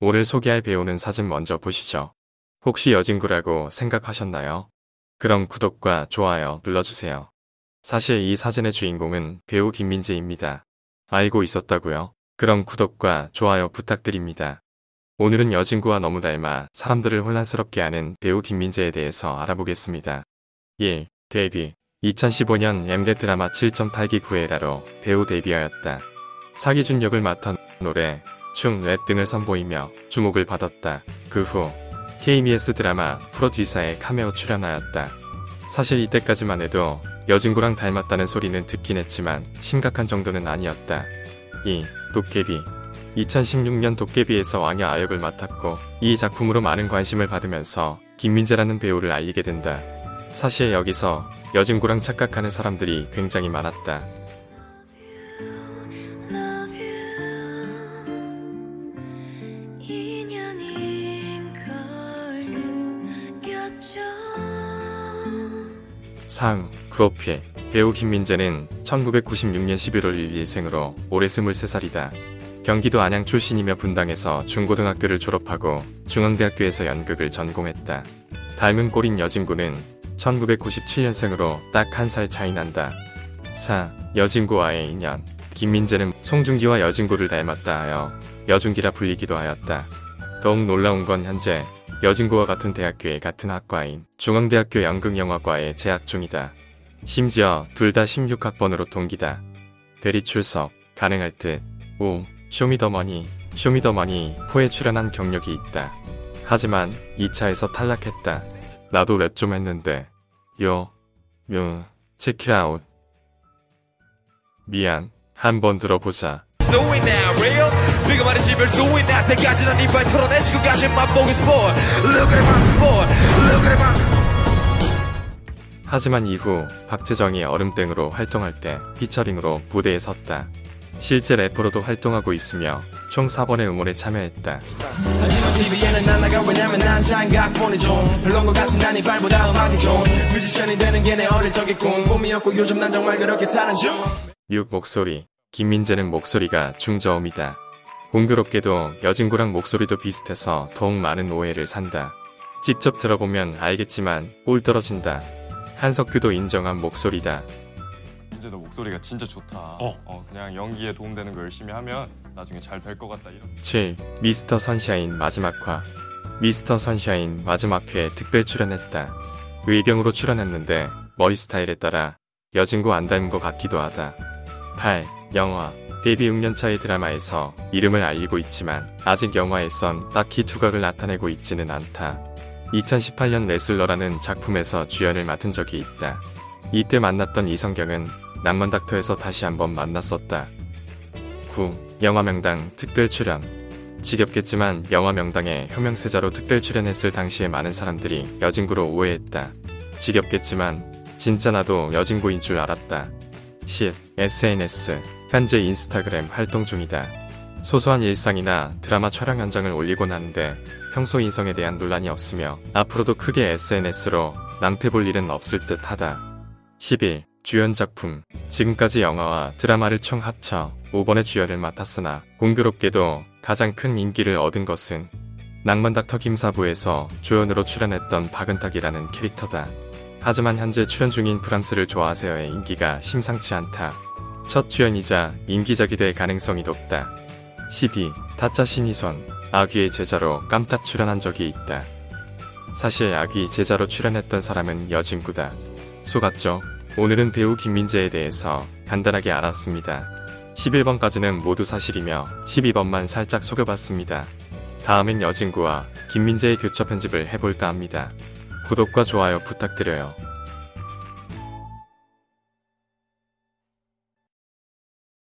오늘 소개할 배우는 사진 먼저 보시죠. 혹시 여진구라고 생각하셨나요? 그럼 구독과 좋아요 눌러주세요. 사실 이 사진의 주인공은 배우 김민재입니다. 알고 있었다고요? 그럼 구독과 좋아요 부탁드립니다. 오늘은 여진구와 너무 닮아 사람들을 혼란스럽게 하는 배우 김민재에 대해서 알아보겠습니다. 1. 데뷔. 2015년 MZ 드라마 7.8기 구애라로 배우 데뷔하였다. 사기준 역을 맡은 노래, 춤, 랩 등을 선보이며 주목을 받았다. 그 후 KBS 드라마 프로듀서에 카메오 출연하였다. 사실 이때까지만 해도 여진구랑 닮았다는 소리는 듣긴 했지만 심각한 정도는 아니었다. 2. 도깨비. 2016년 도깨비에서 왕야 아역을 맡았고 이 작품으로 많은 관심을 받으면서 김민재라는 배우를 알리게 된다. 사실 여기서 여진구랑 착각하는 사람들이 굉장히 많았다. 상, 프로필. 배우 김민재는 1996년 11월 1일 생으로 올해 23살이다. 경기도 안양 출신이며 분당에서 중고등학교를 졸업하고 중앙대학교에서 연극을 전공했다. 닮은 꼴인 여진구는 1997년생으로 딱 1살 차이 난다. 4. 여진구와의 인연. 김민재는 송중기와 여진구를 닮았다 하여 여준기라 불리기도 하였다. 더욱 놀라운 건 현재 여진구와 같은 대학교의 같은 학과인 중앙대학교 연극영화과에 재학 중이다. 심지어 둘 다 16학번으로 동기다. 대리 출석 가능할 듯. 5. 쇼미더머니. 쇼미더머니 4에 출연한 경력이 있다. 하지만 2차에서 탈락했다. 나도 랩 좀 했는데. 체크 아웃. 미안. 한번 들어보자. 하지만 이후 박재정이 얼음땡으로 활동할 때 피처링으로 무대에 섰다. 실제 래퍼로도 활동하고 있으며 총 4번의 음원에 참여했다. 미국 목소리. 김민재는 목소리가 중저음이다. 공교롭게도 여진구랑 목소리도 비슷해서 더욱 많은 오해를 산다. 직접 들어보면 알겠지만 꼴 떨어진다. 한석규도 인정한 목소리다. 너 목소리가 진짜 좋다. 그냥 연기에 도움되는 거 열심히 하면 나중에 잘 될 것 같다. 7. 미스터 선샤인 마지막 화. 미스터 선샤인 마지막 회에 특별 출연했다. 의병으로 출연했는데 머리 스타일에 따라 여진구 안 닮은 것 같기도 하다. 8. 영화. 데뷔 6년차의 드라마에서 이름을 알리고 있지만 아직 영화에선 딱히 두각을 나타내고 있지는 않다. 2018년 레슬러라는 작품에서 주연을 맡은 적이 있다. 이때 만났던 이성경은 낭만닥터에서 다시 한번 만났었다. 9. 영화명당 특별 출연. 지겹겠지만 영화명당에 혁명세자로 특별 출연했을 당시에 많은 사람들이 여진구로 오해했다. 지겹겠지만 진짜 나도 여진구인 줄 알았다. 10. SNS. 현재 인스타그램 활동 중이다. 소소한 일상이나 드라마 촬영 현장을 올리곤 하는데 평소 인성에 대한 논란이 없으며 앞으로도 크게 SNS로 낭패볼 일은 없을 듯 하다. 11. 주연 작품. 지금까지 영화와 드라마를 총 합쳐 5번의 주연을 맡았으나 공교롭게도 가장 큰 인기를 얻은 것은 낭만닥터 김사부에서 조연으로 출연했던 박은탁이라는 캐릭터다. 하지만 현재 출연 중인 브람스를 좋아하세요의 인기가 심상치 않다. 첫 주연이자 인기작이 될 가능성이 높다. 12. 타짜 신이선. 아귀의 제자로 깜짝 출연한 적이 있다. 사실 아귀 제자로 출연했던 사람은 여진구다. 속았죠? 오늘은 배우 김민재에 대해서 간단하게 알았습니다. 11번까지는 모두 사실이며 12번만 살짝 속여봤습니다. 다음엔 여진구와 김민재의 교차 편집을 해볼까 합니다. 구독과 좋아요 부탁드려요.